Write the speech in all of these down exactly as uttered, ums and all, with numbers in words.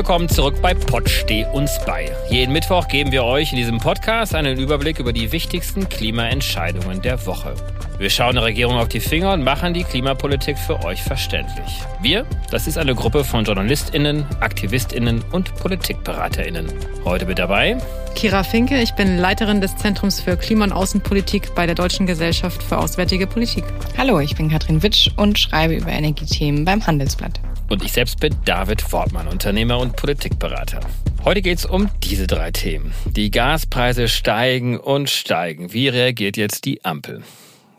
willkommen zurück bei Pott, steh uns bei. Jeden Mittwoch geben wir euch in diesem Podcast einen Überblick über die wichtigsten Klimaentscheidungen der Woche. Wir schauen der Regierung auf die Finger und machen die Klimapolitik für euch verständlich. Wir, das ist eine Gruppe von JournalistInnen, AktivistInnen und PolitikberaterInnen. Heute mit dabei Kira Finke, ich bin Leiterin des Zentrums für Klima- und Außenpolitik bei der Deutschen Gesellschaft für Auswärtige Politik. Hallo, ich bin Kathrin Witsch und schreibe über Energiethemen beim Handelsblatt. Und ich selbst bin David Wortmann, Unternehmer und Politikberater. Heute geht's um diese drei Themen. Die Gaspreise steigen und steigen. Wie reagiert jetzt die Ampel?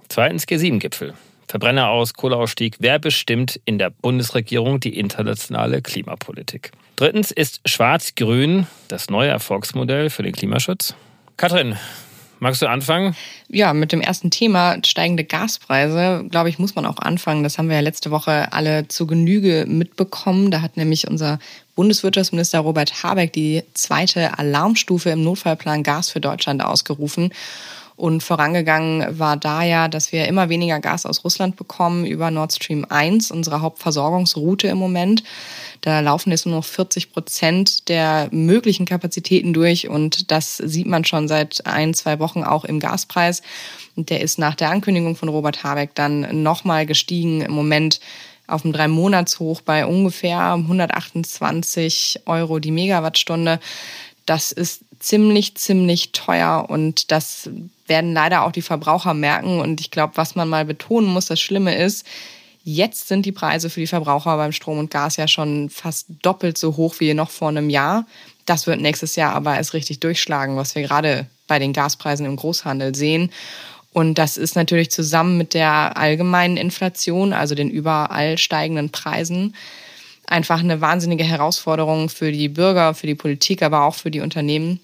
Zweitens G sieben Gipfel. Verbrenner aus, Kohleausstieg. Wer bestimmt in der Bundesregierung die internationale Klimapolitik? Drittens ist Schwarz-Grün das neue Erfolgsmodell für den Klimaschutz. Kathrin, magst du anfangen? Ja, mit dem ersten Thema, steigende Gaspreise, glaube ich, muss man auch anfangen. Das haben wir ja letzte Woche alle zu Genüge mitbekommen. Da hat nämlich unser Bundeswirtschaftsminister Robert Habeck die zweite Alarmstufe im Notfallplan Gas für Deutschland ausgerufen. Und vorangegangen war da ja, dass wir immer weniger Gas aus Russland bekommen über Nord Stream eins, unsere Hauptversorgungsroute im Moment. Da laufen jetzt nur noch vierzig Prozent der möglichen Kapazitäten durch. Und das sieht man schon seit ein, zwei Wochen auch im Gaspreis. Und der ist nach der Ankündigung von Robert Habeck dann nochmal gestiegen. Im Moment auf dem Drei-Monats-Hoch bei ungefähr hundertachtundzwanzig Euro die Megawattstunde. Das ist ziemlich, ziemlich teuer und das werden leider auch die Verbraucher merken. Und ich glaube, was man mal betonen muss, das Schlimme ist, jetzt sind die Preise für die Verbraucher beim Strom und Gas ja schon fast doppelt so hoch wie noch vor einem Jahr. Das wird nächstes Jahr aber erst richtig durchschlagen, was wir gerade bei den Gaspreisen im Großhandel sehen. Und das ist natürlich zusammen mit der allgemeinen Inflation, also den überall steigenden Preisen, einfach eine wahnsinnige Herausforderung für die Bürger, für die Politik, aber auch für die Unternehmen.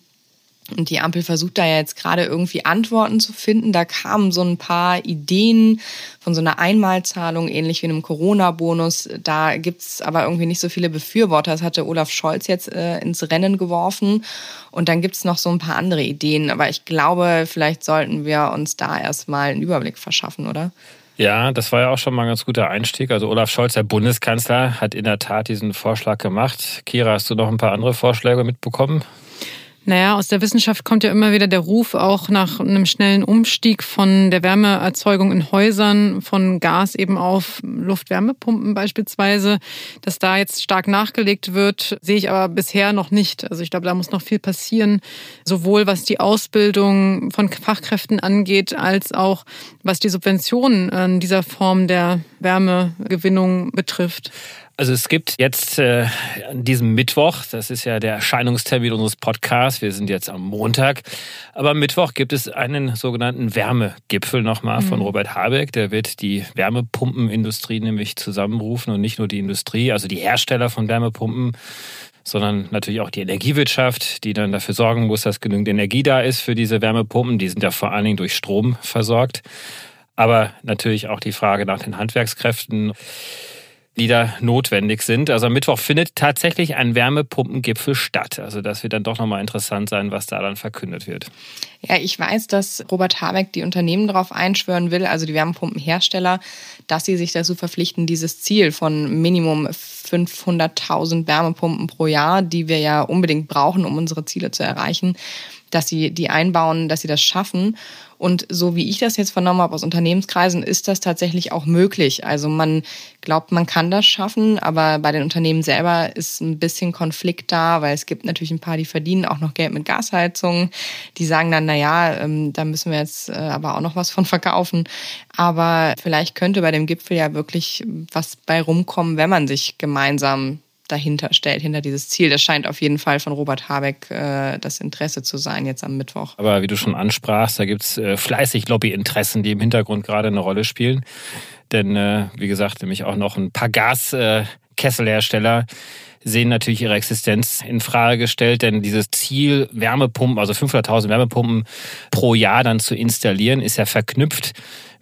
Und die Ampel versucht da ja jetzt gerade irgendwie Antworten zu finden. Da kamen so ein paar Ideen von so einer Einmalzahlung, ähnlich wie einem Corona-Bonus. Da gibt es aber irgendwie nicht so viele Befürworter. Das hatte Olaf Scholz jetzt äh, ins Rennen geworfen. Und dann gibt es noch so ein paar andere Ideen. Aber ich glaube, vielleicht sollten wir uns da erstmal einen Überblick verschaffen, oder? Ja, das war ja auch schon mal ein ganz guter Einstieg. Also Olaf Scholz, der Bundeskanzler, hat in der Tat diesen Vorschlag gemacht. Kira, hast du noch ein paar andere Vorschläge mitbekommen? Naja, aus der Wissenschaft kommt ja immer wieder der Ruf auch nach einem schnellen Umstieg von der Wärmeerzeugung in Häusern, von Gas eben auf Luftwärmepumpen beispielsweise, dass da jetzt stark nachgelegt wird, sehe ich aber bisher noch nicht. Also ich glaube, da muss noch viel passieren, sowohl was die Ausbildung von Fachkräften angeht, als auch was die Subventionen in dieser Form der Wärmegewinnung betrifft. Also es gibt jetzt äh, an diesem Mittwoch, das ist ja der Erscheinungstermin unseres Podcasts, wir sind jetzt am Montag, aber am Mittwoch gibt es einen sogenannten Wärmegipfel nochmal mhm. von Robert Habeck. Der wird die Wärmepumpenindustrie nämlich zusammenrufen und nicht nur die Industrie, also die Hersteller von Wärmepumpen, sondern natürlich auch die Energiewirtschaft, die dann dafür sorgen muss, dass genügend Energie da ist für diese Wärmepumpen. Die sind ja vor allen Dingen durch Strom versorgt, aber natürlich auch die Frage nach den Handwerkskräften, die da notwendig sind. Also am Mittwoch findet tatsächlich ein Wärmepumpengipfel statt. Also das wird dann doch nochmal interessant sein, was da dann verkündet wird. Ja, ich weiß, dass Robert Habeck die Unternehmen darauf einschwören will, also die Wärmepumpenhersteller, dass sie sich dazu verpflichten, dieses Ziel von Minimum fünfhunderttausend Wärmepumpen pro Jahr, die wir ja unbedingt brauchen, um unsere Ziele zu erreichen, dass sie die einbauen, dass sie das schaffen. Und so wie ich das jetzt vernommen habe aus Unternehmenskreisen, ist das tatsächlich auch möglich. Also man glaubt, man kann das schaffen, aber bei den Unternehmen selber ist ein bisschen Konflikt da, weil es gibt natürlich ein paar, die verdienen auch noch Geld mit Gasheizungen. Die sagen dann, naja, da müssen wir jetzt aber auch noch was von verkaufen. Aber vielleicht könnte bei dem Gipfel ja wirklich was bei rumkommen, wenn man sich gemeinsam dahinter stellt, hinter dieses Ziel. Das scheint auf jeden Fall von Robert Habeck äh, das Interesse zu sein jetzt am Mittwoch. Aber wie du schon ansprachst, da gibt es äh, fleißig Lobbyinteressen, die im Hintergrund gerade eine Rolle spielen. Denn äh, wie gesagt, nämlich auch noch ein paar Gaskesselhersteller äh, sehen natürlich ihre Existenz in Frage gestellt. Denn dieses Ziel, Wärmepumpen, also fünfhunderttausend Wärmepumpen pro Jahr dann zu installieren, ist ja verknüpft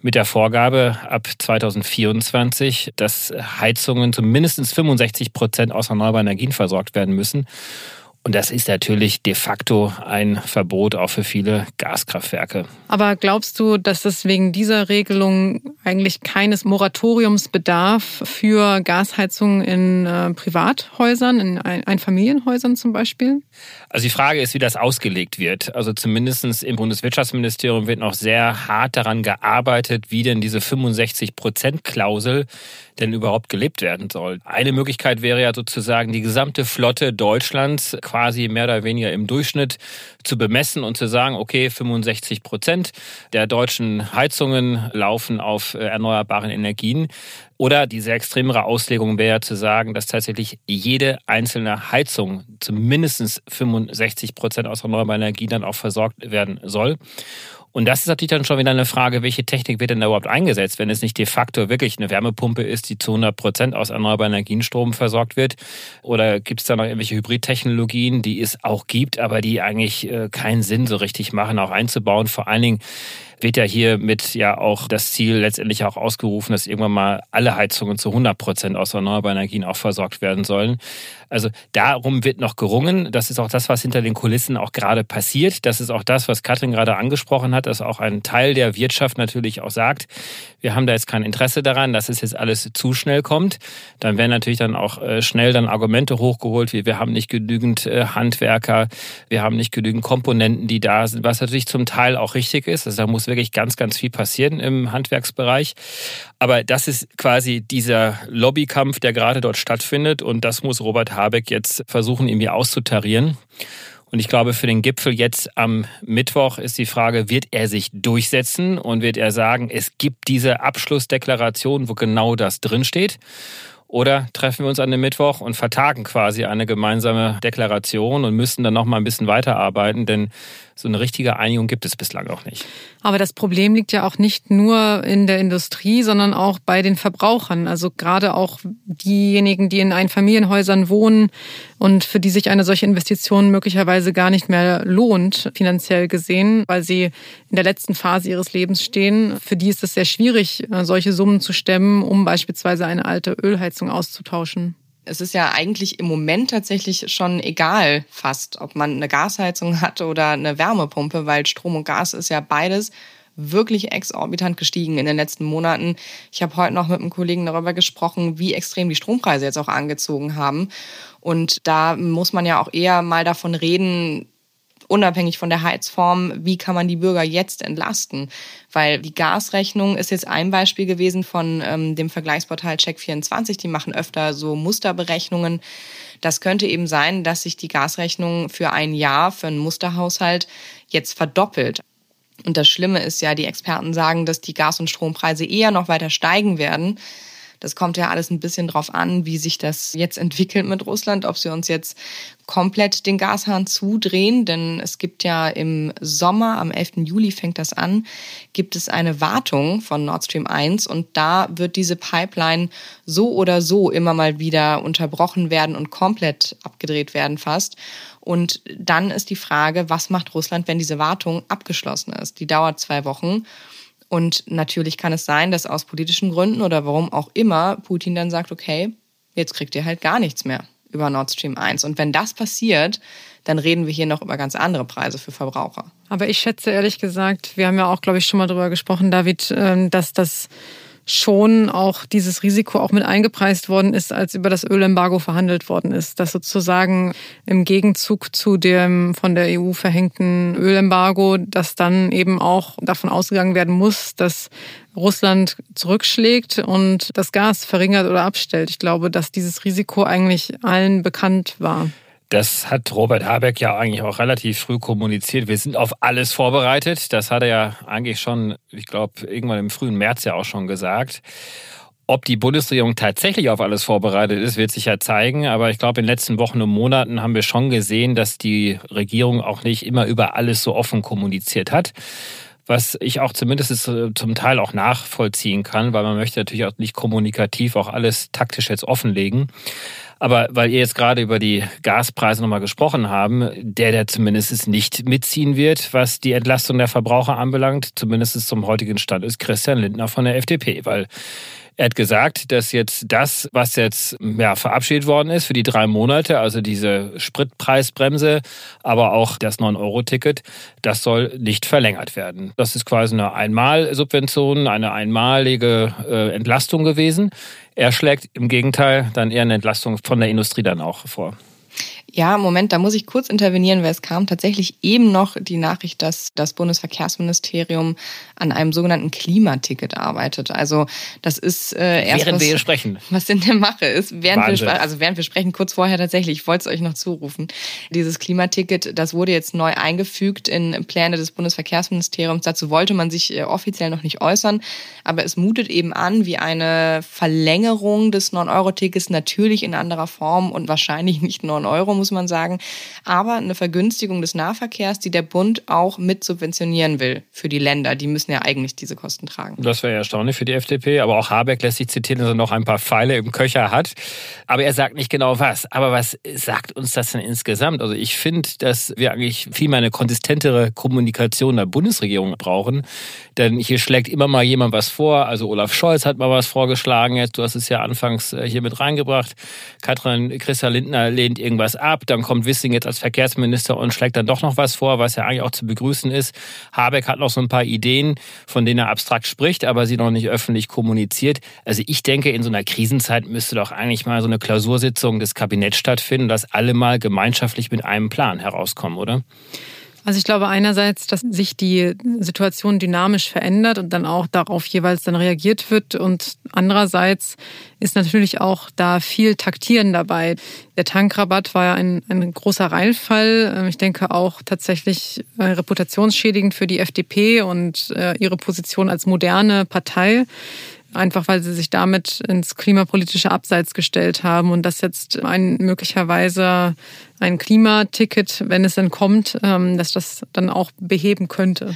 mit der Vorgabe ab zweitausendvierundzwanzig, dass Heizungen zu mindestens fünfundsechzig Prozent aus erneuerbaren Energien versorgt werden müssen. Und das ist natürlich de facto ein Verbot auch für viele Gaskraftwerke. Aber glaubst du, dass es wegen dieser Regelung eigentlich keines Moratoriums bedarf für Gasheizungen in äh, Privathäusern, in Einfamilienhäusern zum Beispiel? Also die Frage ist, wie das ausgelegt wird. Also zumindest im Bundeswirtschaftsministerium wird noch sehr hart daran gearbeitet, wie denn diese fünfundsechzig Prozent Klausel denn überhaupt gelebt werden soll. Eine Möglichkeit wäre ja sozusagen, die gesamte Flotte Deutschlands quasi mehr oder weniger im Durchschnitt zu bemessen und zu sagen, okay, fünfundsechzig Prozent der deutschen Heizungen laufen auf erneuerbaren Energien. Oder diese extremere Auslegung wäre zu sagen, dass tatsächlich jede einzelne Heizung zu mindestens fünfundsechzig Prozent aus erneuerbaren Energien dann auch versorgt werden soll. Und das ist natürlich dann schon wieder eine Frage, welche Technik wird denn da überhaupt eingesetzt, wenn es nicht de facto wirklich eine Wärmepumpe ist, die zu hundert Prozent aus erneuerbaren Energienstrom versorgt wird? Oder gibt es da noch irgendwelche Hybridtechnologien, die es auch gibt, aber die eigentlich keinen Sinn so richtig machen, auch einzubauen? Vor allen Dingen wird ja hier mit ja auch das Ziel letztendlich auch ausgerufen, dass irgendwann mal alle Heizungen zu hundert Prozent aus erneuerbaren Energien auch versorgt werden sollen. Also darum wird noch gerungen. Das ist auch das, was hinter den Kulissen auch gerade passiert. Das ist auch das, was Kathrin gerade angesprochen hat, dass auch ein Teil der Wirtschaft natürlich auch sagt, wir haben da jetzt kein Interesse daran, dass es jetzt alles zu schnell kommt. Dann werden natürlich dann auch schnell dann Argumente hochgeholt, wie wir haben nicht genügend Handwerker, wir haben nicht genügend Komponenten, die da sind, was natürlich zum Teil auch richtig ist. Also da muss wirklich ganz, ganz viel passieren im Handwerksbereich. Aber das ist quasi dieser Lobbykampf, der gerade dort stattfindet. Und das muss Robert Habeck jetzt versuchen, irgendwie auszutarieren. Und ich glaube, für den Gipfel jetzt am Mittwoch ist die Frage, wird er sich durchsetzen und wird er sagen, es gibt diese Abschlussdeklaration, wo genau das drinsteht? Oder treffen wir uns an dem Mittwoch und vertagen quasi eine gemeinsame Deklaration und müssen dann noch mal ein bisschen weiterarbeiten, denn so eine richtige Einigung gibt es bislang auch nicht. Aber das Problem liegt ja auch nicht nur in der Industrie, sondern auch bei den Verbrauchern. Also gerade auch diejenigen, die in Einfamilienhäusern wohnen und für die sich eine solche Investition möglicherweise gar nicht mehr lohnt, finanziell gesehen, weil sie in der letzten Phase ihres Lebens stehen. Für die ist es sehr schwierig, solche Summen zu stemmen, um beispielsweise eine alte Ölheizung auszutauschen. Es ist ja eigentlich im Moment tatsächlich schon egal fast, ob man eine Gasheizung hat oder eine Wärmepumpe, weil Strom und Gas ist ja beides wirklich exorbitant gestiegen in den letzten Monaten. Ich habe heute noch mit einem Kollegen darüber gesprochen, wie extrem die Strompreise jetzt auch angezogen haben. Und da muss man ja auch eher mal davon reden, unabhängig von der Heizform, wie kann man die Bürger jetzt entlasten? Weil die Gasrechnung ist jetzt ein Beispiel gewesen von ähm, dem Vergleichsportal Check vierundzwanzig. Die machen öfter so Musterberechnungen. Das könnte eben sein, dass sich die Gasrechnung für ein Jahr, für einen Musterhaushalt jetzt verdoppelt. Und das Schlimme ist ja, die Experten sagen, dass die Gas- und Strompreise eher noch weiter steigen werden. Das kommt ja alles ein bisschen drauf an, wie sich das jetzt entwickelt mit Russland, ob sie uns jetzt komplett den Gashahn zudrehen. Denn es gibt ja im Sommer, am elften Juli fängt das an, gibt es eine Wartung von Nord Stream eins. Und da wird diese Pipeline so oder so immer mal wieder unterbrochen werden und komplett abgedreht werden fast. Und dann ist die Frage, was macht Russland, wenn diese Wartung abgeschlossen ist? Die dauert zwei Wochen. Und natürlich kann es sein, dass aus politischen Gründen oder warum auch immer Putin dann sagt, okay, jetzt kriegt ihr halt gar nichts mehr über Nord Stream eins. Und wenn das passiert, dann reden wir hier noch über ganz andere Preise für Verbraucher. Aber ich schätze ehrlich gesagt, wir haben ja auch, glaube ich, schon mal drüber gesprochen, David, dass das schon auch dieses Risiko auch mit eingepreist worden ist, als über das Ölembargo verhandelt worden ist. Dass sozusagen im Gegenzug zu dem von der E U verhängten Ölembargo, dass dann eben auch davon ausgegangen werden muss, dass Russland zurückschlägt und das Gas verringert oder abstellt. Ich glaube, dass dieses Risiko eigentlich allen bekannt war. Das hat Robert Habeck ja eigentlich auch relativ früh kommuniziert. Wir sind auf alles vorbereitet. Das hat er ja eigentlich schon, ich glaube, irgendwann im frühen März ja auch schon gesagt. Ob die Bundesregierung tatsächlich auf alles vorbereitet ist, wird sich ja zeigen. Aber ich glaube, in den letzten Wochen und Monaten haben wir schon gesehen, dass die Regierung auch nicht immer über alles so offen kommuniziert hat. Was ich auch zumindest zum Teil auch nachvollziehen kann, weil man möchte natürlich auch nicht kommunikativ auch alles taktisch jetzt offenlegen. Aber weil ihr jetzt gerade über die Gaspreise nochmal gesprochen haben, der der zumindest nicht mitziehen wird, was die Entlastung der Verbraucher anbelangt, zumindest zum heutigen Stand, ist Christian Lindner von der F D P, weil er hat gesagt, dass jetzt das, was jetzt ja, verabschiedet worden ist für die drei Monate, also diese Spritpreisbremse, aber auch das neun-Euro-Ticket, das soll nicht verlängert werden. Das ist quasi eine Einmalsubvention, eine einmalige äh, Entlastung gewesen. Er schlägt im Gegenteil dann eher eine Entlastung von der Industrie dann auch vor. Ja, Moment, da muss ich kurz intervenieren, weil es kam tatsächlich eben noch die Nachricht, dass das Bundesverkehrsministerium an einem sogenannten Klimaticket arbeitet. Also das ist äh, erst während was, wir sprechen. was in der Mache ist. Während wir, also während wir sprechen, kurz vorher tatsächlich, ich wollte es euch noch zurufen. Dieses Klimaticket, das wurde jetzt neu eingefügt in Pläne des Bundesverkehrsministeriums. Dazu wollte man sich offiziell noch nicht äußern, aber es mutet eben an, wie eine Verlängerung des neun-Euro-Tickets, natürlich in anderer Form und wahrscheinlich nicht neun Euro, muss man sagen, aber eine Vergünstigung des Nahverkehrs, die der Bund auch mit subventionieren will für die Länder. Die müssen ja eigentlich diese Kosten tragen. Das wäre ja erstaunlich für die F D P, aber auch Habeck lässt sich zitieren, dass er noch ein paar Pfeile im Köcher hat. Aber er sagt nicht genau was. Aber was sagt uns das denn insgesamt? Also ich finde, dass wir eigentlich viel mehr eine konsistentere Kommunikation der Bundesregierung brauchen, denn hier schlägt immer mal jemand was vor. Also Olaf Scholz hat mal was vorgeschlagen. Jetzt, du hast es ja anfangs hier mit reingebracht. Kathrin, Christian Lindner lehnt irgendwas ab. Ab. Dann kommt Wissing jetzt als Verkehrsminister und schlägt dann doch noch was vor, was ja eigentlich auch zu begrüßen ist. Habeck hat noch so ein paar Ideen, von denen er abstrakt spricht, aber sie noch nicht öffentlich kommuniziert. Also ich denke, in so einer Krisenzeit müsste doch eigentlich mal so eine Klausursitzung des Kabinetts stattfinden, dass alle mal gemeinschaftlich mit einem Plan herauskommen, oder? Also ich glaube einerseits, dass sich die Situation dynamisch verändert und dann auch darauf jeweils dann reagiert wird. Und andererseits ist natürlich auch da viel Taktieren dabei. Der Tankrabatt war ja ein, ein großer Reinfall. Ich denke auch tatsächlich reputationsschädigend für die F D P und ihre Position als moderne Partei. Einfach weil sie sich damit ins klimapolitische Abseits gestellt haben und dass jetzt ein möglicherweise ein Klimaticket, wenn es dann kommt, dass das dann auch beheben könnte.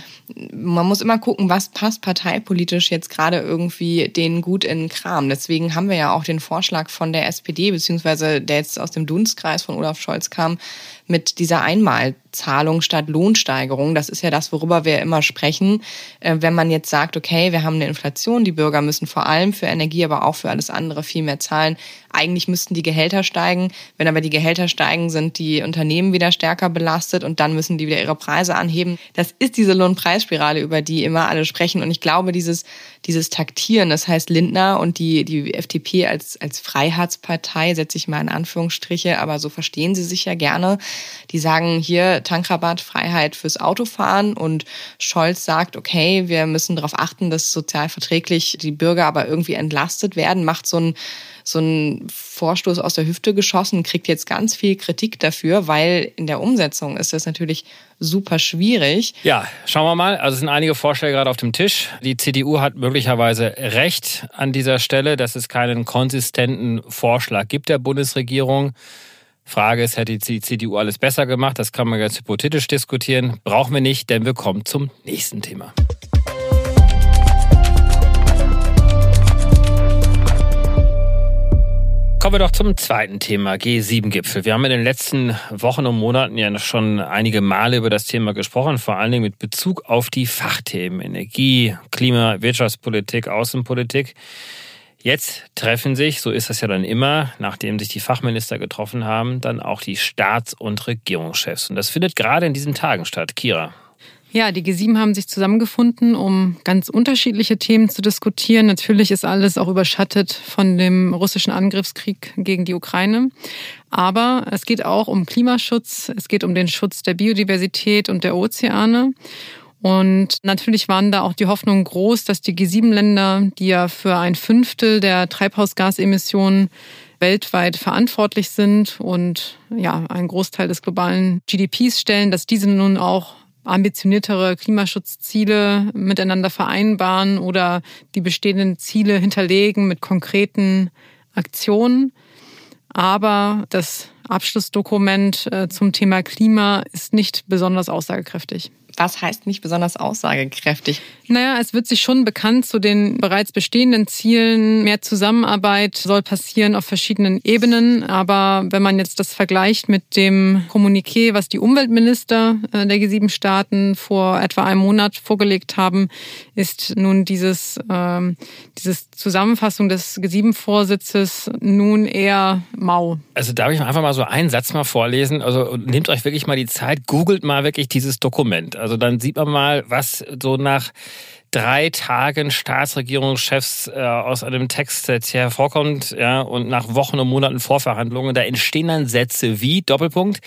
Man muss immer gucken, was passt parteipolitisch jetzt gerade irgendwie denen gut in den Kram. Deswegen haben wir ja auch den Vorschlag von der S P D, beziehungsweise der jetzt aus dem Dunstkreis von Olaf Scholz kam, mit dieser Einmalzahlung statt Lohnsteigerung. Das ist ja das, worüber wir immer sprechen. Wenn man jetzt sagt, okay, wir haben eine Inflation, die Bürger müssen vor allem für Energie, aber auch für alles andere viel mehr zahlen. Eigentlich müssten die Gehälter steigen. Wenn aber die Gehälter steigen, sind die Unternehmen wieder stärker belastet und dann müssen die wieder ihre Preise anheben. Das ist diese Lohnpreisspirale, über die immer alle sprechen. Und ich glaube, dieses, dieses Taktieren, das heißt Lindner und die, die F D P als, als Freiheitspartei, setze ich mal in Anführungsstriche, aber so verstehen sie sich ja gerne. Die sagen hier Tankrabatt, Freiheit fürs Autofahren und Scholz sagt, okay, wir müssen darauf achten, dass sozial verträglich die Bürger aber irgendwie entlastet werden, macht so ein so ein Vorstoß aus der Hüfte geschossen, kriegt jetzt ganz viel Kritik dafür, weil in der Umsetzung ist das natürlich super schwierig. Ja, schauen wir mal. Also es sind einige Vorschläge gerade auf dem Tisch. Die C D U hat möglicherweise recht an dieser Stelle, dass es keinen konsistenten Vorschlag gibt der Bundesregierung. Frage ist, hätte die C D U alles besser gemacht? Das kann man ganz hypothetisch diskutieren. Brauchen wir nicht, denn wir kommen zum nächsten Thema. Kommen wir doch zum zweiten Thema, G sieben Gipfel. Wir haben in den letzten Wochen und Monaten ja schon einige Male über das Thema gesprochen, vor allen Dingen mit Bezug auf die Fachthemen Energie, Klima, Wirtschaftspolitik, Außenpolitik. Jetzt treffen sich, so ist das ja dann immer, nachdem sich die Fachminister getroffen haben, dann auch die Staats- und Regierungschefs. Und das findet gerade in diesen Tagen statt. Kira. Ja, die G sieben haben sich zusammengefunden, um ganz unterschiedliche Themen zu diskutieren. Natürlich ist alles auch überschattet von dem russischen Angriffskrieg gegen die Ukraine. Aber es geht auch um Klimaschutz, es geht um den Schutz der Biodiversität und der Ozeane. Und natürlich waren da auch die Hoffnungen groß, dass die G sieben Länder, die ja für ein Fünftel der Treibhausgasemissionen weltweit verantwortlich sind und ja einen Großteil des globalen G D Ps stellen, dass diese nun auch ambitioniertere Klimaschutzziele miteinander vereinbaren oder die bestehenden Ziele hinterlegen mit konkreten Aktionen. Aber das Abschlussdokument äh, zum Thema Klima ist nicht besonders aussagekräftig. Was heißt nicht besonders aussagekräftig? Naja, es wird sich schon bekannt zu den bereits bestehenden Zielen. Mehr Zusammenarbeit soll passieren auf verschiedenen Ebenen. Aber wenn man jetzt das vergleicht mit dem Kommuniqué, was die Umweltminister der G sieben Staaten vor etwa einem Monat vorgelegt haben, ist nun dieses, äh, dieses Zusammenfassung des G sieben Vorsitzes nun eher mau. Also darf ich einfach mal so einen Satz mal vorlesen? Also nehmt euch wirklich mal die Zeit, googelt mal wirklich dieses Dokument. Also dann sieht man mal, was so nach drei Tagen Staatsregierungschefs äh, aus einem Text jetzt hervorkommt, ja, und nach Wochen und Monaten Vorverhandlungen, da entstehen dann Sätze wie, Doppelpunkt,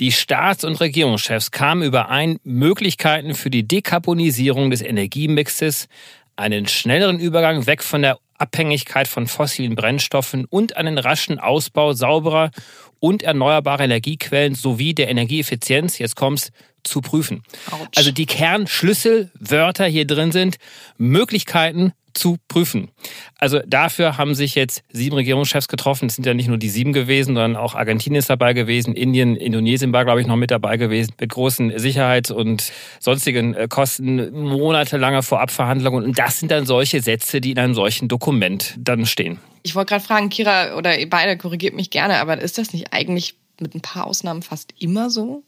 die Staats- und Regierungschefs kamen überein, Möglichkeiten für die Dekarbonisierung des Energiemixes, einen schnelleren Übergang weg von der Abhängigkeit von fossilen Brennstoffen und einen raschen Ausbau sauberer und erneuerbarer Energiequellen sowie der Energieeffizienz, jetzt kommt's, zu prüfen. Ouch. Also die Kernschlüsselwörter hier drin sind Möglichkeiten zu prüfen. Also dafür haben sich jetzt sieben Regierungschefs getroffen. Es sind ja nicht nur die sieben gewesen, sondern auch Argentinien ist dabei gewesen, Indien, Indonesien war, glaube ich, noch mit dabei gewesen, mit großen Sicherheits- und sonstigen Kosten, monatelange Vorabverhandlungen. Und das sind dann solche Sätze, die in einem solchen Dokument dann stehen. Ich wollte gerade fragen, Kira, oder ihr beide, korrigiert mich gerne, aber ist das nicht eigentlich mit ein paar Ausnahmen fast immer so?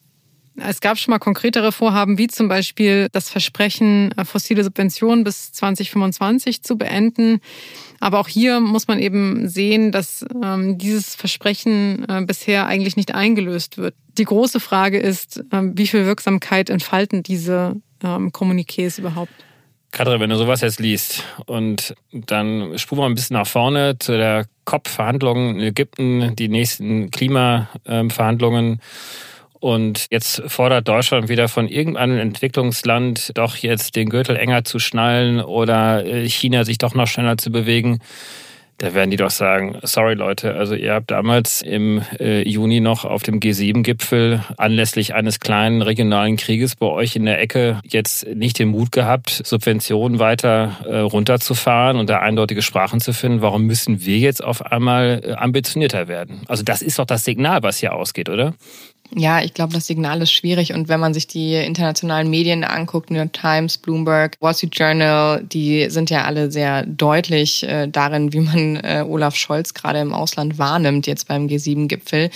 Es gab schon mal konkretere Vorhaben, wie zum Beispiel das Versprechen, fossile Subventionen bis zwanzig fünfundzwanzig zu beenden. Aber auch hier muss man eben sehen, dass ähm, dieses Versprechen äh, bisher eigentlich nicht eingelöst wird. Die große Frage ist, äh, wie viel Wirksamkeit entfalten diese ähm, Kommuniqués überhaupt? Kathrin, wenn du sowas jetzt liest und dann spulen wir ein bisschen nach vorne zu der C O P-Verhandlungen in Ägypten, die nächsten Klimaverhandlungen. Und jetzt fordert Deutschland wieder von irgendeinem Entwicklungsland, doch jetzt den Gürtel enger zu schnallen oder China sich doch noch schneller zu bewegen. Da werden die doch sagen, sorry Leute, also ihr habt damals im äh, Juni noch auf dem G sieben Gipfel anlässlich eines kleinen regionalen Krieges bei euch in der Ecke jetzt nicht den Mut gehabt, Subventionen weiter äh, runterzufahren und da eindeutige Sprachen zu finden. Warum müssen wir jetzt auf einmal äh, ambitionierter werden? Also das ist doch das Signal, was hier ausgeht, oder? Ja, ich glaube, das Signal ist schwierig. Und wenn man sich die internationalen Medien anguckt, New York Times, Bloomberg, Wall Street Journal, die sind ja alle sehr deutlich äh, darin, wie man äh, Olaf Scholz gerade im Ausland wahrnimmt, jetzt beim G sieben Gipfel.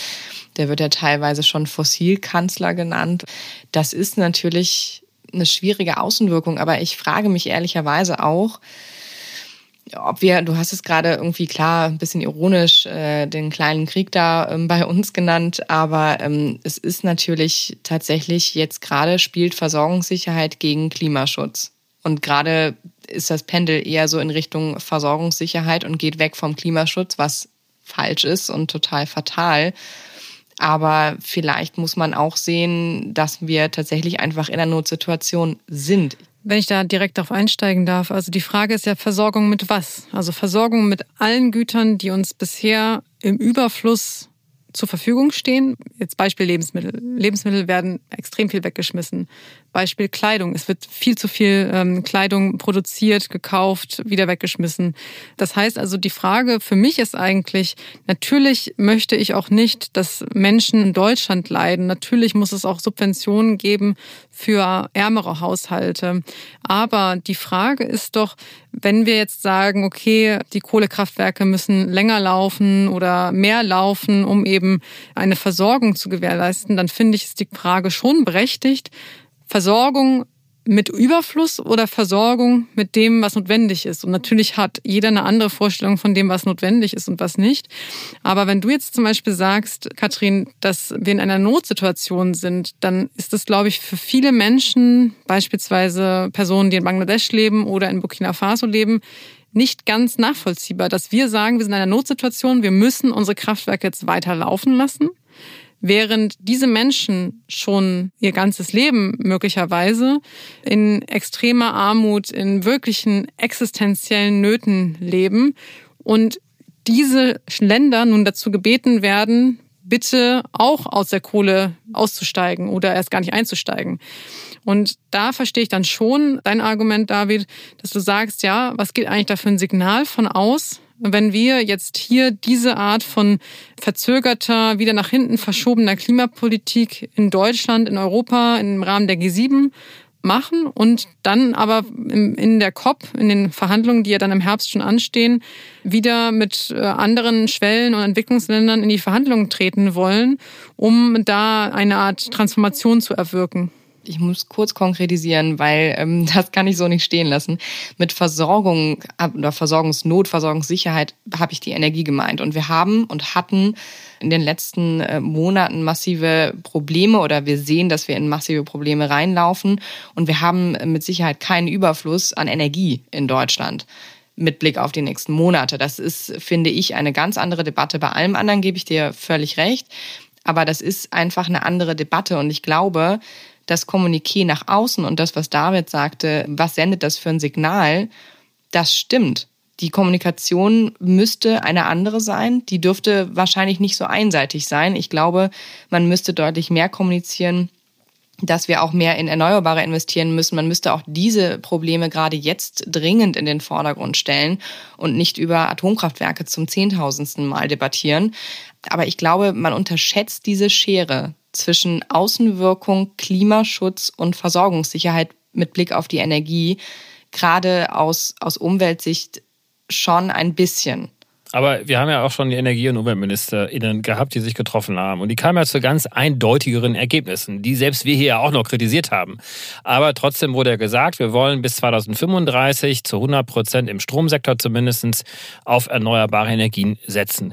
Der wird ja teilweise schon Fossilkanzler genannt. Das ist natürlich eine schwierige Außenwirkung. Aber ich frage mich ehrlicherweise auch, ob wir, du hast es gerade irgendwie klar, ein bisschen ironisch, äh, den kleinen Krieg da ähm, bei uns genannt, aber ähm, es ist natürlich tatsächlich jetzt gerade spielt Versorgungssicherheit gegen Klimaschutz. Und gerade ist das Pendel eher so in Richtung Versorgungssicherheit und geht weg vom Klimaschutz, was falsch ist und total fatal. Aber vielleicht muss man auch sehen, dass wir tatsächlich einfach in einer Notsituation sind. Wenn ich da direkt darauf einsteigen darf, also die Frage ist ja Versorgung mit was? Also Versorgung mit allen Gütern, die uns bisher im Überfluss zur Verfügung stehen. Jetzt Beispiel Lebensmittel. Lebensmittel werden extrem viel weggeschmissen. Beispiel Kleidung. Es wird viel zu viel ähm, Kleidung produziert, gekauft, wieder weggeschmissen. Das heißt also, die Frage für mich ist eigentlich, natürlich möchte ich auch nicht, dass Menschen in Deutschland leiden. Natürlich muss es auch Subventionen geben für ärmere Haushalte. Aber die Frage ist doch, wenn wir jetzt sagen, okay, die Kohlekraftwerke müssen länger laufen oder mehr laufen, um eben eine Versorgung zu gewährleisten, dann finde ich, ist die Frage schon berechtigt, Versorgung mit Überfluss oder Versorgung mit dem, was notwendig ist. Und natürlich hat jeder eine andere Vorstellung von dem, was notwendig ist und was nicht. Aber wenn du jetzt zum Beispiel sagst, Kathrin, dass wir in einer Notsituation sind, dann ist das, glaube ich, für viele Menschen, beispielsweise Personen, die in Bangladesch leben oder in Burkina Faso leben, nicht ganz nachvollziehbar, dass wir sagen, wir sind in einer Notsituation, wir müssen unsere Kraftwerke jetzt weiter laufen lassen. Während diese Menschen schon ihr ganzes Leben möglicherweise in extremer Armut, in wirklichen existenziellen Nöten leben und diese Länder nun dazu gebeten werden, bitte auch aus der Kohle auszusteigen oder erst gar nicht einzusteigen. Und da verstehe ich dann schon dein Argument, David, dass du sagst, ja, was geht eigentlich da für ein Signal von aus? wenn wir jetzt hier diese Art von verzögerter, wieder nach hinten verschobener Klimapolitik in Deutschland, in Europa, im Rahmen der G sieben machen und dann aber in der COP, in den Verhandlungen, die ja dann im Herbst schon anstehen, wieder mit anderen Schwellen- und Entwicklungsländern in die Verhandlungen treten wollen, um da eine Art Transformation zu erwirken. Ich muss kurz konkretisieren, weil ähm, das kann ich so nicht stehen lassen. Mit Versorgung oder Versorgungsnot, Versorgungssicherheit habe ich die Energie gemeint. Und wir haben und hatten in den letzten äh, Monaten massive Probleme oder wir sehen, dass wir in massive Probleme reinlaufen. Und wir haben mit Sicherheit keinen Überfluss an Energie in Deutschland mit Blick auf die nächsten Monate. Das ist, finde ich, eine ganz andere Debatte. Bei allem anderen gebe ich dir völlig recht. Aber das ist einfach eine andere Debatte. Und ich glaube, das Kommuniqué nach außen und das, was David sagte, was sendet das für ein Signal, das stimmt. Die Kommunikation müsste eine andere sein. Die dürfte wahrscheinlich nicht so einseitig sein. Ich glaube, man müsste deutlich mehr kommunizieren, dass wir auch mehr in Erneuerbare investieren müssen. Man müsste auch diese Probleme gerade jetzt dringend in den Vordergrund stellen und nicht über Atomkraftwerke zum zehntausendsten Mal debattieren. Aber ich glaube, man unterschätzt diese Schere zwischen Außenwirkung, Klimaschutz und Versorgungssicherheit mit Blick auf die Energie, gerade aus, aus Umweltsicht schon ein bisschen. Aber wir haben ja auch schon die Energie- und UmweltministerInnen gehabt, die sich getroffen haben. Und die kamen ja zu ganz eindeutigeren Ergebnissen, die selbst wir hier ja auch noch kritisiert haben. Aber trotzdem wurde ja gesagt, wir wollen bis zweitausendfünfunddreißig zu hundert Prozent im Stromsektor zumindest auf erneuerbare Energien setzen.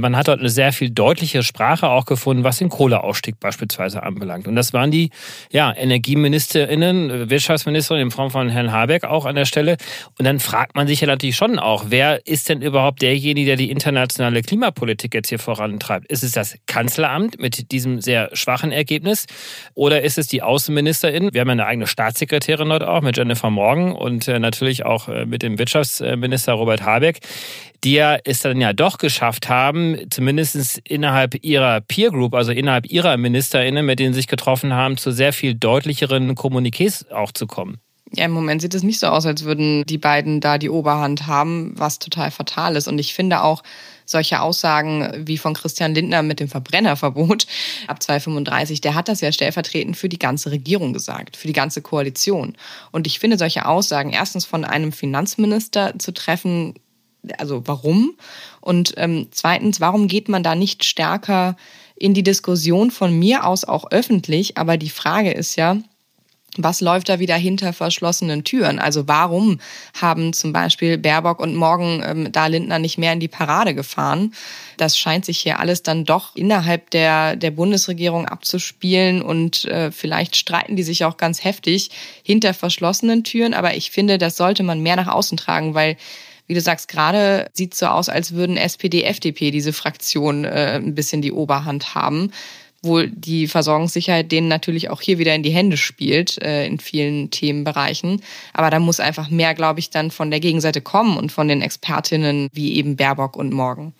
Man hat dort eine sehr viel deutlichere Sprache auch gefunden, was den Kohleausstieg beispielsweise anbelangt. Und das waren die ja, EnergieministerInnen, Wirtschaftsministerin in Form von Herrn Habeck auch an der Stelle. Und dann fragt man sich ja natürlich schon auch, wer ist denn überhaupt derjenige, der die internationale Klimapolitik jetzt hier vorantreibt? Ist es das Kanzleramt mit diesem sehr schwachen Ergebnis oder ist es die Außenministerin? Wir haben ja eine eigene Staatssekretärin dort auch mit Jennifer Morgan und natürlich auch mit dem Wirtschaftsminister Robert Habeck, die ja es dann ja doch geschafft haben, zumindest innerhalb ihrer Peer Group, also innerhalb ihrer MinisterInnen, mit denen sie sich getroffen haben, zu sehr viel deutlicheren Kommuniqués auch zu kommen. Ja, im Moment sieht es nicht so aus, als würden die beiden da die Oberhand haben, was total fatal ist. Und ich finde auch solche Aussagen wie von Christian Lindner mit dem Verbrennerverbot ab zweitausendfünfunddreißig, der hat das ja stellvertretend für die ganze Regierung gesagt, für die ganze Koalition. Und ich finde solche Aussagen erstens von einem Finanzminister zu treffen, also warum? Und ähm, zweitens, warum geht man da nicht stärker in die Diskussion von mir aus auch öffentlich? Aber die Frage ist ja, was läuft da wieder hinter verschlossenen Türen? Also warum haben zum Beispiel Baerbock und Morgan ähm, da Lindner nicht mehr in die Parade gefahren? Das scheint sich hier alles dann doch innerhalb der, der Bundesregierung abzuspielen und äh, vielleicht streiten die sich auch ganz heftig hinter verschlossenen Türen. Aber ich finde, das sollte man mehr nach außen tragen, weil, wie du sagst, gerade sieht es so aus, als würden S P D, F D P, diese Fraktion äh, ein bisschen die Oberhand haben. Obwohl die Versorgungssicherheit denen natürlich auch hier wieder in die Hände spielt, äh, in vielen Themenbereichen. Aber da muss einfach mehr, glaube ich, dann von der Gegenseite kommen und von den Expertinnen wie eben Baerbock und Morgan.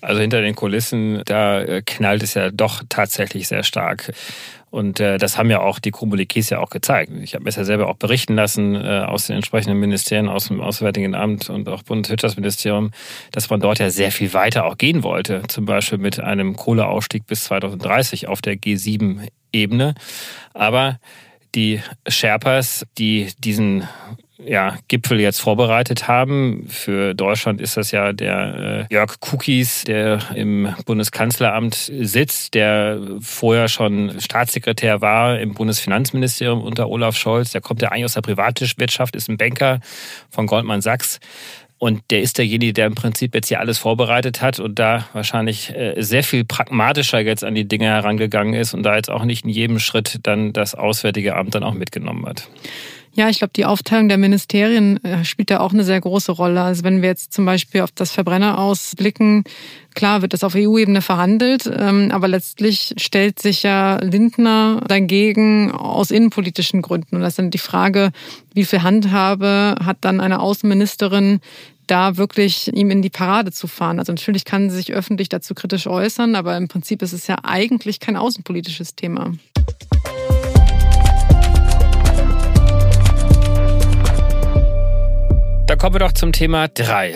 Also hinter den Kulissen, da knallt es ja doch tatsächlich sehr stark. Und äh, das haben ja auch die Kommuniqués ja auch gezeigt. Ich habe mir das ja selber auch berichten lassen äh, aus den entsprechenden Ministerien, aus dem Auswärtigen Amt und auch Bundeswirtschaftsministerium, dass man dort ja sehr viel weiter auch gehen wollte. Zum Beispiel mit einem Kohleausstieg bis zweitausenddreißig auf der G sieben Ebene. Aber die Sherpas, die diesen ja, Gipfel jetzt vorbereitet haben. Für Deutschland ist das ja der äh, Jörg Kukies, der im Bundeskanzleramt sitzt, der vorher schon Staatssekretär war im Bundesfinanzministerium unter Olaf Scholz. Der kommt ja eigentlich aus der Privatwirtschaft, ist ein Banker von Goldman Sachs. Und der ist derjenige, der im Prinzip jetzt hier alles vorbereitet hat und da wahrscheinlich sehr viel pragmatischer jetzt an die Dinge herangegangen ist und da jetzt auch nicht in jedem Schritt dann das Auswärtige Amt dann auch mitgenommen hat. Ja, ich glaube, die Aufteilung der Ministerien spielt da auch eine sehr große Rolle. Also wenn wir jetzt zum Beispiel auf das Verbrenner ausblicken, klar wird das auf E U-Ebene verhandelt, aber letztlich stellt sich ja Lindner dagegen aus innenpolitischen Gründen. Und das ist dann die Frage, wie viel Handhabe hat dann eine Außenministerin, da wirklich ihm in die Parade zu fahren. Also natürlich kann sie sich öffentlich dazu kritisch äußern, aber im Prinzip ist es ja eigentlich kein außenpolitisches Thema. Da kommen wir doch zum Thema drei.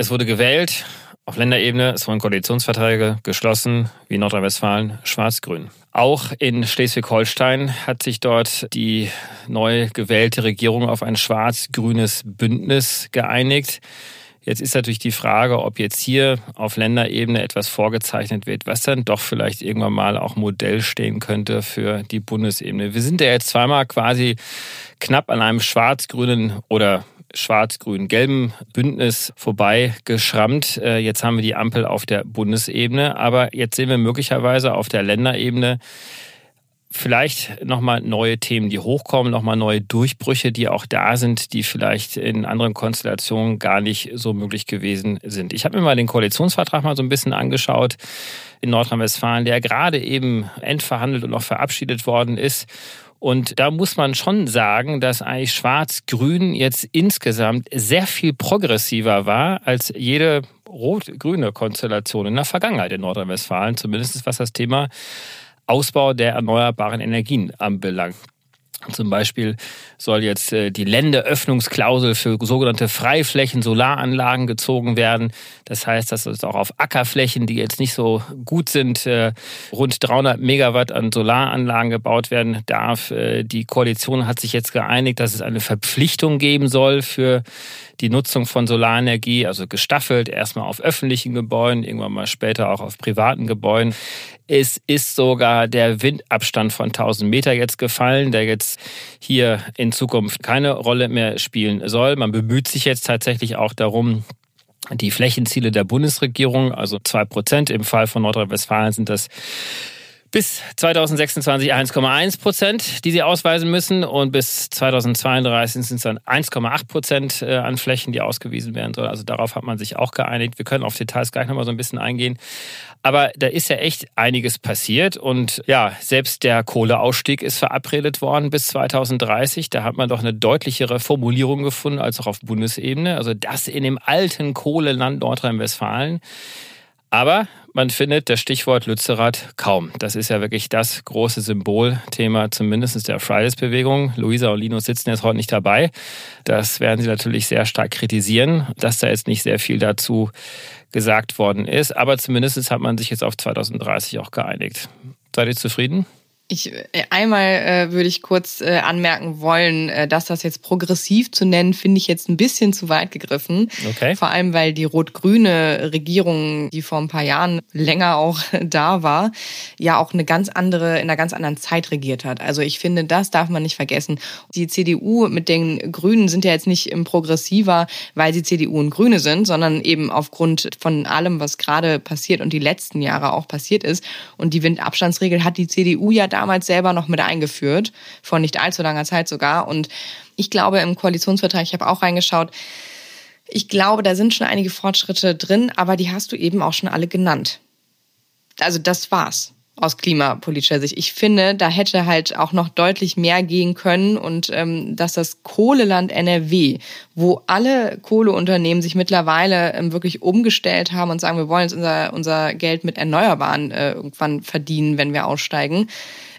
Es wurde gewählt auf Länderebene, es wurden Koalitionsverträge geschlossen, wie Nordrhein-Westfalen, Schwarz-Grün. Auch in Schleswig-Holstein hat sich dort die neu gewählte Regierung auf ein schwarz-grünes Bündnis geeinigt. Jetzt ist natürlich die Frage, ob jetzt hier auf Länderebene etwas vorgezeichnet wird, was dann doch vielleicht irgendwann mal auch Modell stehen könnte für die Bundesebene. Wir sind ja jetzt zweimal quasi knapp an einem schwarz-grünen oder schwarz-grün-gelben Bündnis vorbeigeschrammt. Jetzt haben wir die Ampel auf der Bundesebene, aber jetzt sehen wir möglicherweise auf der Länderebene vielleicht nochmal neue Themen, die hochkommen, nochmal neue Durchbrüche, die auch da sind, die vielleicht in anderen Konstellationen gar nicht so möglich gewesen sind. Ich habe mir mal den Koalitionsvertrag mal so ein bisschen angeschaut in Nordrhein-Westfalen, der gerade eben endverhandelt und noch verabschiedet worden ist. Und da muss man schon sagen, dass eigentlich Schwarz-Grün jetzt insgesamt sehr viel progressiver war als jede rot-grüne Konstellation in der Vergangenheit in Nordrhein-Westfalen, zumindest was das Thema Ausbau der erneuerbaren Energien anbelangt. Zum Beispiel soll jetzt die Ländeöffnungsklausel für sogenannte Freiflächen, Solaranlagen gezogen werden. Das heißt, dass es auch auf Ackerflächen, die jetzt nicht so gut sind, rund dreihundert Megawatt an Solaranlagen gebaut werden darf. Die Koalition hat sich jetzt geeinigt, dass es eine Verpflichtung geben soll für die Nutzung von Solarenergie, also gestaffelt, erstmal auf öffentlichen Gebäuden, irgendwann mal später auch auf privaten Gebäuden. Es ist sogar der Windabstand von tausend Meter jetzt gefallen, der jetzt hier in Zukunft keine Rolle mehr spielen soll. Man bemüht sich jetzt tatsächlich auch darum, die Flächenziele der Bundesregierung, also zwei Prozent, im Fall von Nordrhein-Westfalen sind das bis zwanzig sechsundzwanzig eins Komma eins Prozent, die sie ausweisen müssen. Und bis zwanzig zweiunddreißig sind es dann eins Komma acht Prozent an Flächen, die ausgewiesen werden sollen. Also darauf hat man sich auch geeinigt. Wir können auf Details gleich nochmal so ein bisschen eingehen. Aber da ist ja echt einiges passiert. Und ja, selbst der Kohleausstieg ist verabredet worden bis zwanzig dreißig. Da hat man doch eine deutlichere Formulierung gefunden als auch auf Bundesebene. Also das in dem alten Kohleland Nordrhein-Westfalen. Aber man findet das Stichwort Lützerath kaum. Das ist ja wirklich das große Symbolthema, zumindest der Fridays-Bewegung. Luisa und Linus sitzen jetzt heute nicht dabei. Das werden sie natürlich sehr stark kritisieren, dass da jetzt nicht sehr viel dazu gesagt worden ist. Aber zumindest hat man sich jetzt auf zwanzig dreißig auch geeinigt. Seid ihr zufrieden? Ich, einmal äh, würde ich kurz äh, anmerken wollen, äh, dass das jetzt progressiv zu nennen, finde ich jetzt ein bisschen zu weit gegriffen. Okay. Vor allem, weil die rot-grüne Regierung, die vor ein paar Jahren länger auch da war, ja auch eine ganz andere, in einer ganz anderen Zeit regiert hat. Also ich finde, das darf man nicht vergessen. Die C D U mit den Grünen sind ja jetzt nicht progressiver, weil sie C D U und Grüne sind, sondern eben aufgrund von allem, was gerade passiert und die letzten Jahre auch passiert ist. Und die Windabstandsregel hat die C D U ja da damals selber noch mit eingeführt, vor nicht allzu langer Zeit sogar. Und ich glaube, im Koalitionsvertrag, ich habe auch reingeschaut, ich glaube, da sind schon einige Fortschritte drin, aber die hast du eben auch schon alle genannt. Also das war's aus klimapolitischer Sicht. Ich finde, da hätte halt auch noch deutlich mehr gehen können und ähm, dass das Kohleland N R W, wo alle Kohleunternehmen sich mittlerweile ähm, wirklich umgestellt haben und sagen, wir wollen jetzt unser, unser Geld mit Erneuerbaren äh, irgendwann verdienen, wenn wir aussteigen,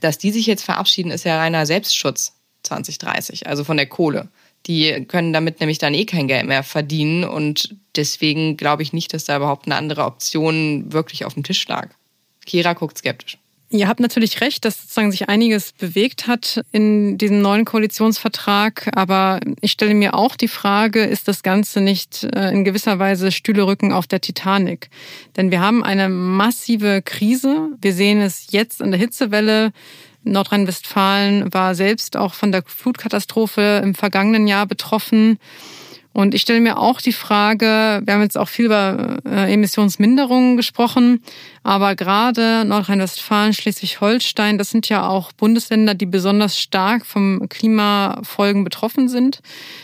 dass die sich jetzt verabschieden, ist ja reiner Selbstschutz zwanzig dreißig, also von der Kohle. Die können damit nämlich dann eh kein Geld mehr verdienen und deswegen glaube ich nicht, dass da überhaupt eine andere Option wirklich auf dem Tisch lag. Kira guckt skeptisch. Ihr habt natürlich recht, dass sozusagen sich einiges bewegt hat in diesem neuen Koalitionsvertrag. Aber ich stelle mir auch die Frage, ist das Ganze nicht in gewisser Weise Stühlerücken auf der Titanic? Denn wir haben eine massive Krise. Wir sehen es jetzt in der Hitzewelle. Nordrhein-Westfalen war selbst auch von der Flutkatastrophe im vergangenen Jahr betroffen. Und ich stelle mir auch die Frage, wir haben jetzt auch viel über Emissionsminderungen gesprochen, aber gerade Nordrhein-Westfalen, Schleswig-Holstein, das sind ja auch Bundesländer, die besonders stark vom Klimafolgen betroffen sind.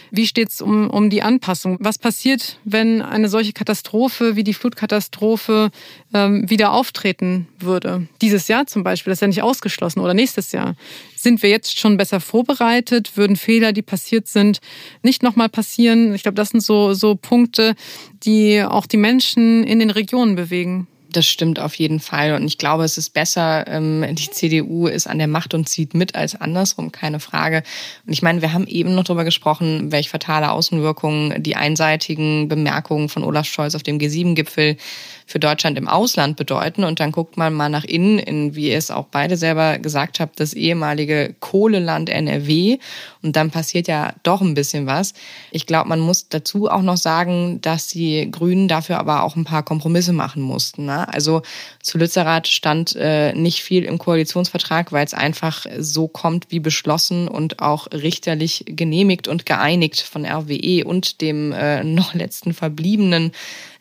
Wie steht's um, um die Anpassung? Was passiert, wenn eine solche Katastrophe wie die Flutkatastrophe ähm, wieder auftreten würde? Dieses Jahr zum Beispiel, das ist ja nicht ausgeschlossen, oder nächstes Jahr. Sind wir jetzt schon besser vorbereitet? Würden Fehler, die passiert sind, nicht nochmal passieren? Ich glaube, das sind so, so Punkte, die auch die Menschen in den Regionen bewegen. Das stimmt auf jeden Fall und ich glaube, es ist besser, die C D U ist an der Macht und zieht mit als andersrum, keine Frage. Und ich meine, wir haben eben noch darüber gesprochen, welche fatale Außenwirkungen die einseitigen Bemerkungen von Olaf Scholz auf dem G sieben Gipfel für Deutschland im Ausland bedeuten. Und dann guckt man mal nach innen, in, wie ihr es auch beide selber gesagt habt, das ehemalige Kohleland N R W. Und dann passiert ja doch ein bisschen was. Ich glaube, man muss dazu auch noch sagen, dass die Grünen dafür aber auch ein paar Kompromisse machen mussten, ne? Also zu Lützerath stand äh, nicht viel im Koalitionsvertrag, weil es einfach so kommt, wie beschlossen und auch richterlich genehmigt und geeinigt von R W E und dem äh, noch letzten verbliebenen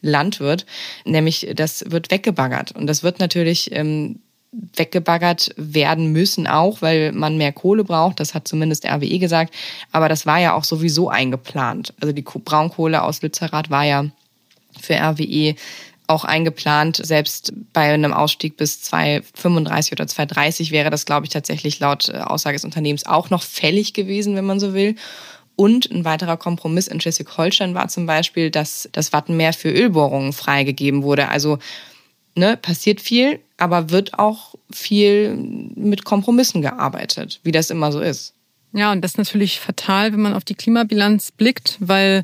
Landwirt. Nämlich, das wird weggebaggert. Und das wird natürlich ähm, weggebaggert werden müssen auch, weil man mehr Kohle braucht. Das hat zumindest R W E gesagt. Aber das war ja auch sowieso eingeplant. Also die Braunkohle aus Lützerath war ja für R W E auch eingeplant. Selbst bei einem Ausstieg bis zweitausendfünfunddreißig oder zweitausenddreißig wäre das, glaube ich, tatsächlich laut Aussage des Unternehmens auch noch fällig gewesen, wenn man so will. Und ein weiterer Kompromiss in Schleswig-Holstein war zum Beispiel, dass das Wattenmeer für Ölbohrungen freigegeben wurde. Also ne, passiert viel, aber wird auch viel mit Kompromissen gearbeitet, wie das immer so ist. Ja, und das ist natürlich fatal, wenn man auf die Klimabilanz blickt, weil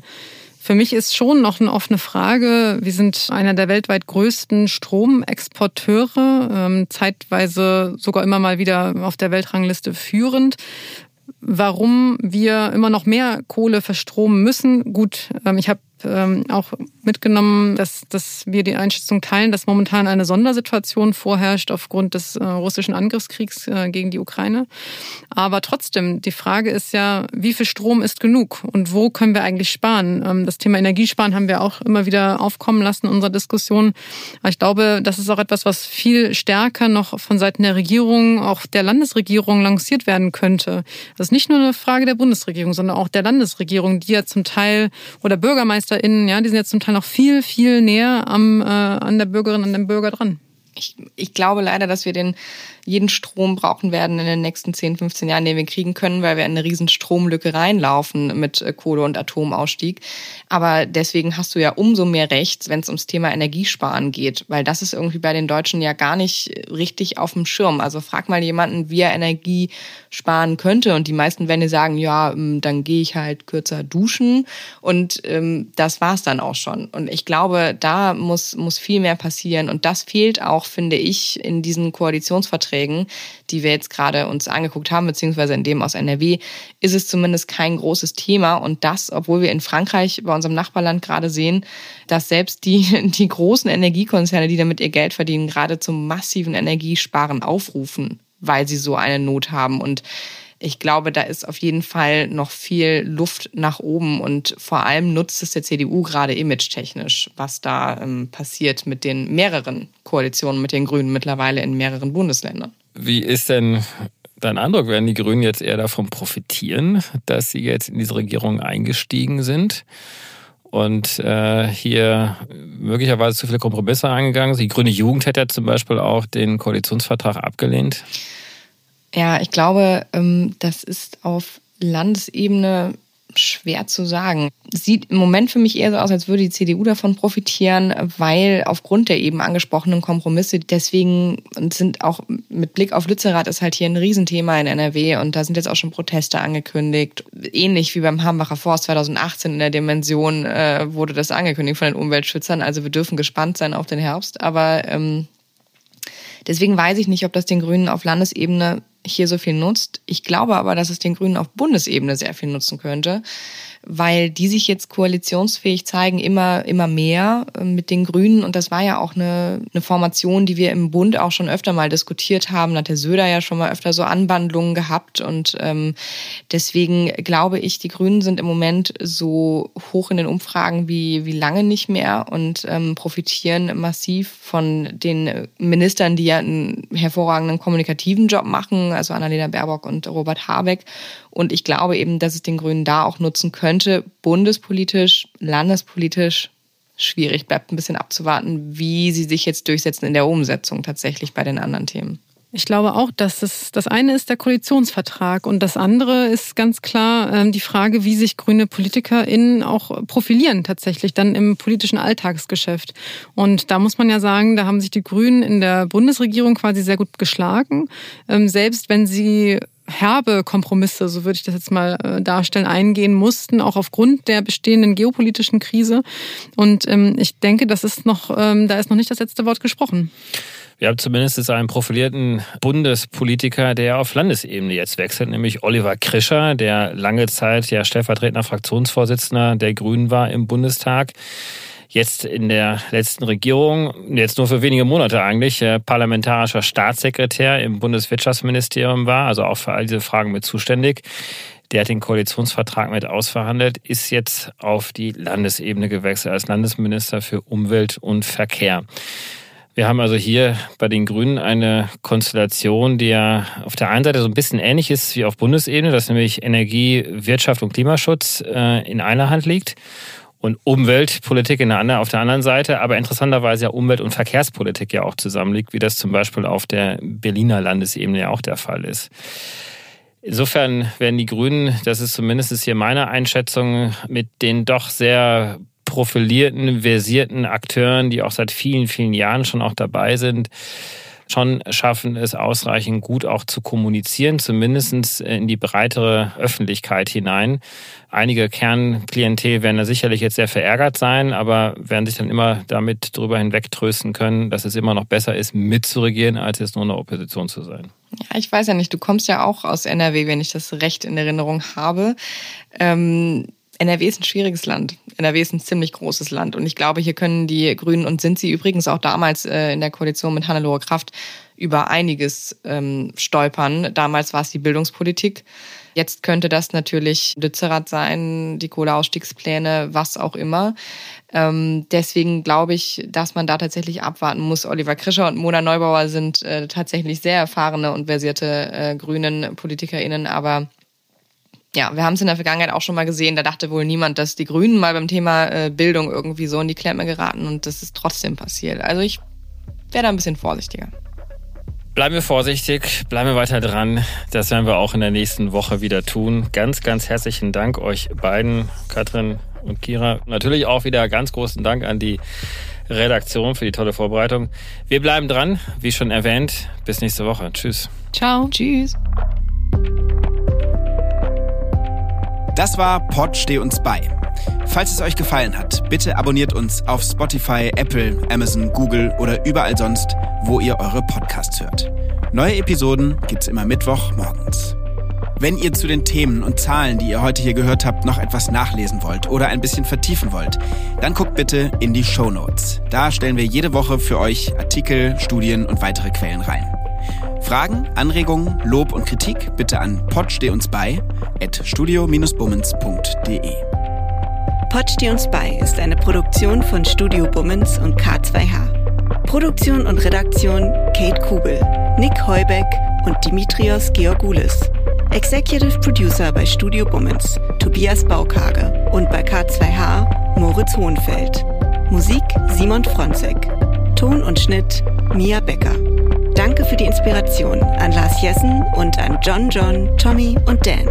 für mich ist schon noch eine offene Frage. Wir sind einer der weltweit größten Stromexporteure, zeitweise sogar immer mal wieder auf der Weltrangliste führend. Warum wir immer noch mehr Kohle verstromen müssen? Gut, ich habe auch mitgenommen, dass, dass wir die Einschätzung teilen, dass momentan eine Sondersituation vorherrscht aufgrund des äh, russischen Angriffskriegs äh, gegen die Ukraine. Aber trotzdem, die Frage ist ja, wie viel Strom ist genug und wo können wir eigentlich sparen? Ähm, das Thema Energiesparen haben wir auch immer wieder aufkommen lassen in unserer Diskussion. Aber ich glaube, das ist auch etwas, was viel stärker noch von Seiten der Regierung, auch der Landesregierung lanciert werden könnte. Das ist nicht nur eine Frage der Bundesregierung, sondern auch der Landesregierung, die ja zum Teil, oder Bürgermeister innen, ja, die sind jetzt zum Teil noch viel, viel näher am, äh, an der Bürgerin, an dem Bürger dran. Ich, ich glaube leider, dass wir den jeden Strom brauchen werden in den nächsten zehn, fünfzehn Jahren, den wir kriegen können, weil wir in eine riesen Stromlücke reinlaufen mit Kohle- und Atomausstieg. Aber deswegen hast du ja umso mehr Recht, wenn es ums Thema Energiesparen geht, weil das ist irgendwie bei den Deutschen ja gar nicht richtig auf dem Schirm. Also frag mal jemanden, wie er Energie sparen könnte und die meisten werden dir sagen, ja, dann gehe ich halt kürzer duschen und ähm, das war's dann auch schon. Und ich glaube, da muss, muss viel mehr passieren und das fehlt auch, finde ich, in diesen Koalitionsverträgen, die wir jetzt gerade uns angeguckt haben, beziehungsweise in dem aus N R W, ist es zumindest kein großes Thema. Und das, obwohl wir in Frankreich bei unserem Nachbarland gerade sehen, dass selbst die, die großen Energiekonzerne, die damit ihr Geld verdienen, gerade zum massiven Energiesparen aufrufen, weil sie so eine Not haben. Und ich glaube, da ist auf jeden Fall noch viel Luft nach oben und vor allem nutzt es der C D U gerade image-technisch, was da ähm, passiert mit den mehreren Koalitionen mit den Grünen mittlerweile in mehreren Bundesländern. Wie ist denn dein Eindruck, werden die Grünen jetzt eher davon profitieren, dass sie jetzt in diese Regierung eingestiegen sind und äh, hier möglicherweise zu viele Kompromisse eingegangen sind? Die grüne Jugend hätte ja zum Beispiel auch den Koalitionsvertrag abgelehnt. Ja, ich glaube, das ist auf Landesebene schwer zu sagen. Sieht im Moment für mich eher so aus, als würde die C D U davon profitieren, weil aufgrund der eben angesprochenen Kompromisse, deswegen sind auch mit Blick auf Lützerath ist halt hier ein Riesenthema in N R W und da sind jetzt auch schon Proteste angekündigt. Ähnlich wie beim Hambacher Forst zweitausendachtzehn in der Dimension äh, wurde das angekündigt von den Umweltschützern. Also wir dürfen gespannt sein auf den Herbst, aber ähm, deswegen weiß ich nicht, ob das den Grünen auf Landesebene hier so viel nutzt. Ich glaube aber, dass es den Grünen auf Bundesebene sehr viel nutzen könnte, weil die sich jetzt koalitionsfähig zeigen, immer immer mehr mit den Grünen. Und das war ja auch eine, eine Formation, die wir im Bund auch schon öfter mal diskutiert haben. Da hat Herr Söder ja schon mal öfter so Anwandlungen gehabt. Und ähm, deswegen glaube ich, die Grünen sind im Moment so hoch in den Umfragen wie, wie lange nicht mehr und ähm, profitieren massiv von den Ministern, die ja einen hervorragenden kommunikativen Job machen, also Annalena Baerbock und Robert Habeck. Und ich glaube eben, dass es den Grünen da auch nutzen könnte. Bundespolitisch, landespolitisch schwierig. Bleibt ein bisschen abzuwarten, wie sie sich jetzt durchsetzen in der Umsetzung tatsächlich bei den anderen Themen. Ich glaube auch, dass es, das eine ist der Koalitionsvertrag und das andere ist ganz klar die Frage, wie sich grüne PolitikerInnen auch profilieren tatsächlich dann im politischen Alltagsgeschäft. Und da muss man ja sagen, da haben sich die Grünen in der Bundesregierung quasi sehr gut geschlagen. Selbst wenn sie herbe Kompromisse, so würde ich das jetzt mal äh, darstellen, eingehen mussten, auch aufgrund der bestehenden geopolitischen Krise. Und ähm, ich denke, das ist noch, ähm, da ist noch nicht das letzte Wort gesprochen. Wir haben zumindest einen profilierten Bundespolitiker, der auf Landesebene jetzt wechselt, nämlich Oliver Krischer, der lange Zeit ja stellvertretender Fraktionsvorsitzender der Grünen war im Bundestag. Jetzt in der letzten Regierung, jetzt nur für wenige Monate eigentlich, parlamentarischer Staatssekretär im Bundeswirtschaftsministerium war, also auch für all diese Fragen mit zuständig. Der hat den Koalitionsvertrag mit ausverhandelt, ist jetzt auf die Landesebene gewechselt als Landesminister für Umwelt und Verkehr. Wir haben also hier bei den Grünen eine Konstellation, die ja auf der einen Seite so ein bisschen ähnlich ist wie auf Bundesebene, dass nämlich Energie, Wirtschaft und Klimaschutz in einer Hand liegt. Und Umweltpolitik in der anderen, auf der anderen Seite, aber interessanterweise ja Umwelt- und Verkehrspolitik ja auch zusammenliegt, wie das zum Beispiel auf der Berliner Landesebene ja auch der Fall ist. Insofern werden die Grünen, das ist zumindest hier meine Einschätzung, mit den doch sehr profilierten, versierten Akteuren, die auch seit vielen, vielen Jahren schon auch dabei sind, schon schaffen es ausreichend gut auch zu kommunizieren, zumindest in die breitere Öffentlichkeit hinein. Einige Kernklientel werden da sicherlich jetzt sehr verärgert sein, aber werden sich dann immer damit drüber hinwegtrösten können, dass es immer noch besser ist, mitzuregieren, als jetzt nur in der Opposition zu sein. Ja, ich weiß ja nicht, du kommst ja auch aus N R W, wenn ich das recht in Erinnerung habe. Ähm N R W ist ein schwieriges Land. N R W ist ein ziemlich großes Land. Und ich glaube, hier können die Grünen, und sind sie übrigens auch damals in der Koalition mit Hannelore Kraft, über einiges stolpern. Damals war es die Bildungspolitik. Jetzt könnte das natürlich Lützerath sein, die Kohleausstiegspläne, was auch immer. Deswegen glaube ich, dass man da tatsächlich abwarten muss. Oliver Krischer und Mona Neubaur sind tatsächlich sehr erfahrene und versierte grünen PolitikerInnen, aber ja, wir haben es in der Vergangenheit auch schon mal gesehen, da dachte wohl niemand, dass die Grünen mal beim Thema Bildung irgendwie so in die Klemme geraten und das ist trotzdem passiert. Also ich wäre da ein bisschen vorsichtiger. Bleiben wir vorsichtig, bleiben wir weiter dran. Das werden wir auch in der nächsten Woche wieder tun. Ganz, ganz herzlichen Dank euch beiden, Kathrin und Kira. Natürlich auch wieder ganz großen Dank an die Redaktion für die tolle Vorbereitung. Wir bleiben dran, wie schon erwähnt. Bis nächste Woche. Tschüss. Ciao. Tschüss. Das war Pott, steh uns bei. Falls es euch gefallen hat, bitte abonniert uns auf Spotify, Apple, Amazon, Google oder überall sonst, wo ihr eure Podcasts hört. Neue Episoden gibt's immer Mittwochmorgens. Wenn ihr zu den Themen und Zahlen, die ihr heute hier gehört habt, noch etwas nachlesen wollt oder ein bisschen vertiefen wollt, dann guckt bitte in die Shownotes. Da stellen wir jede Woche für euch Artikel, Studien und weitere Quellen rein. Fragen, Anregungen, Lob und Kritik bitte an Pott, steh uns bei at studio dash bummens punkt de. Pott, steh uns bei ist eine Produktion von Studio Bummens und K zwei H. Produktion und Redaktion Kate Kugel, Nick Heubeck und Dimitrios Georgoulis. Executive Producer bei Studio Bummens Tobias Baukage und bei K zwei H Moritz Hohenfeld. Musik Simon Fronzek. Ton und Schnitt Mia Becker. Danke für die Inspiration an Lars Jessen und an John John, Tommy und Dan.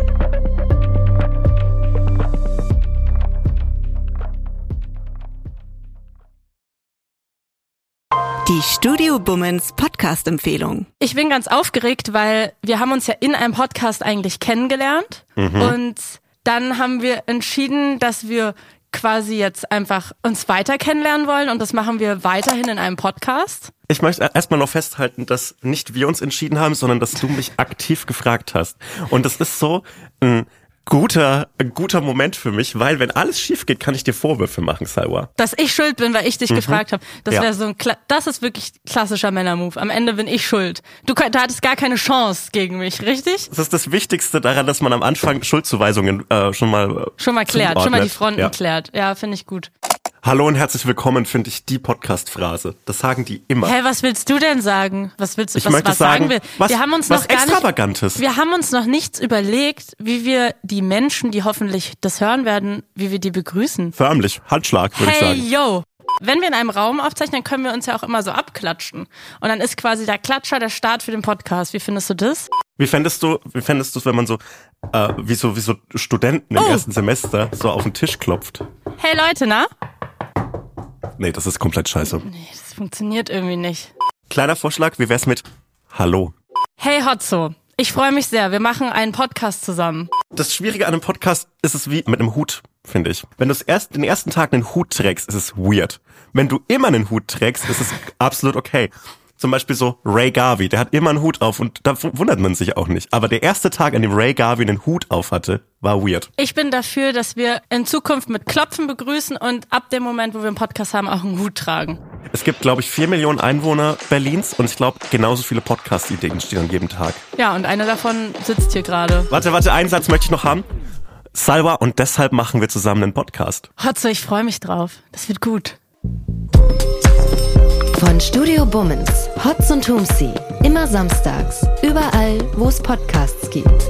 Die Studio Bummens Podcast-Empfehlung. Ich bin ganz aufgeregt, weil wir haben uns ja in einem Podcast eigentlich kennengelernt. Mhm. Und dann haben wir entschieden, dass wir quasi jetzt einfach uns weiter kennenlernen wollen und das machen wir weiterhin in einem Podcast. Ich möchte erstmal noch festhalten, dass nicht wir uns entschieden haben, sondern dass du mich aktiv gefragt hast. Und das ist so ein guter, ein guter Moment für mich, weil wenn alles schief geht, kann ich dir Vorwürfe machen, Salwa. Dass ich schuld bin, weil ich dich mhm. gefragt habe. Das ja. wäre so ein Kla- das ist wirklich klassischer Männermove. Am Ende bin ich schuld. Du, du hattest gar keine Chance gegen mich, richtig? Das ist das Wichtigste daran, dass man am Anfang Schuldzuweisungen äh, schon mal schon mal klärt, zuordnet. Schon mal die Fronten ja. klärt. Ja, finde ich gut. Hallo und herzlich willkommen, finde ich die Podcast-Phrase. Das sagen die immer. Hä, hey, was willst du denn sagen? Was willst du? Ich was, möchte was sagen, sagen wir? Wir haben uns was noch gar Extravagantes. Nicht, wir haben uns noch nichts überlegt, wie wir die Menschen, die hoffentlich das hören werden, wie wir die begrüßen. Förmlich, Handschlag, würde hey, ich sagen. Hey, yo! Wenn wir in einem Raum aufzeichnen, können wir uns ja auch immer so abklatschen. Und dann ist quasi der Klatscher der Start für den Podcast. Wie findest du das? Wie fändest du, wie fändest du es, wenn man so, äh, wie so, wie so Studenten im oh. ersten Semester so auf den Tisch klopft? Hey Leute, na? Nee, das ist komplett scheiße. Nee, das funktioniert irgendwie nicht. Kleiner Vorschlag, wie wär's mit Hallo? Hey Hotzo, ich freue mich sehr, wir machen einen Podcast zusammen. Das Schwierige an einem Podcast ist es wie mit einem Hut, finde ich. Wenn du erst, den ersten Tag einen Hut trägst, ist es weird. Wenn du immer einen Hut trägst, ist es absolut okay. Zum Beispiel so Ray Garvey, der hat immer einen Hut auf und da wundert man sich auch nicht. Aber der erste Tag, an dem Ray Garvey einen Hut auf hatte, war weird. Ich bin dafür, dass wir in Zukunft mit Klopfen begrüßen und ab dem Moment, wo wir einen Podcast haben, auch einen Hut tragen. Es gibt, glaube ich, vier Millionen Einwohner Berlins und ich glaube, genauso viele Podcast-Ideen stehen an jedem Tag. Ja, und einer davon sitzt hier gerade. Warte, warte, einen Satz möchte ich noch haben. Salwa, und deshalb machen wir zusammen einen Podcast. Hotzo, ich freue mich drauf. Das wird gut. Von Studio Bummens, Hotz und Humsi, immer samstags, überall, wo es Podcasts gibt.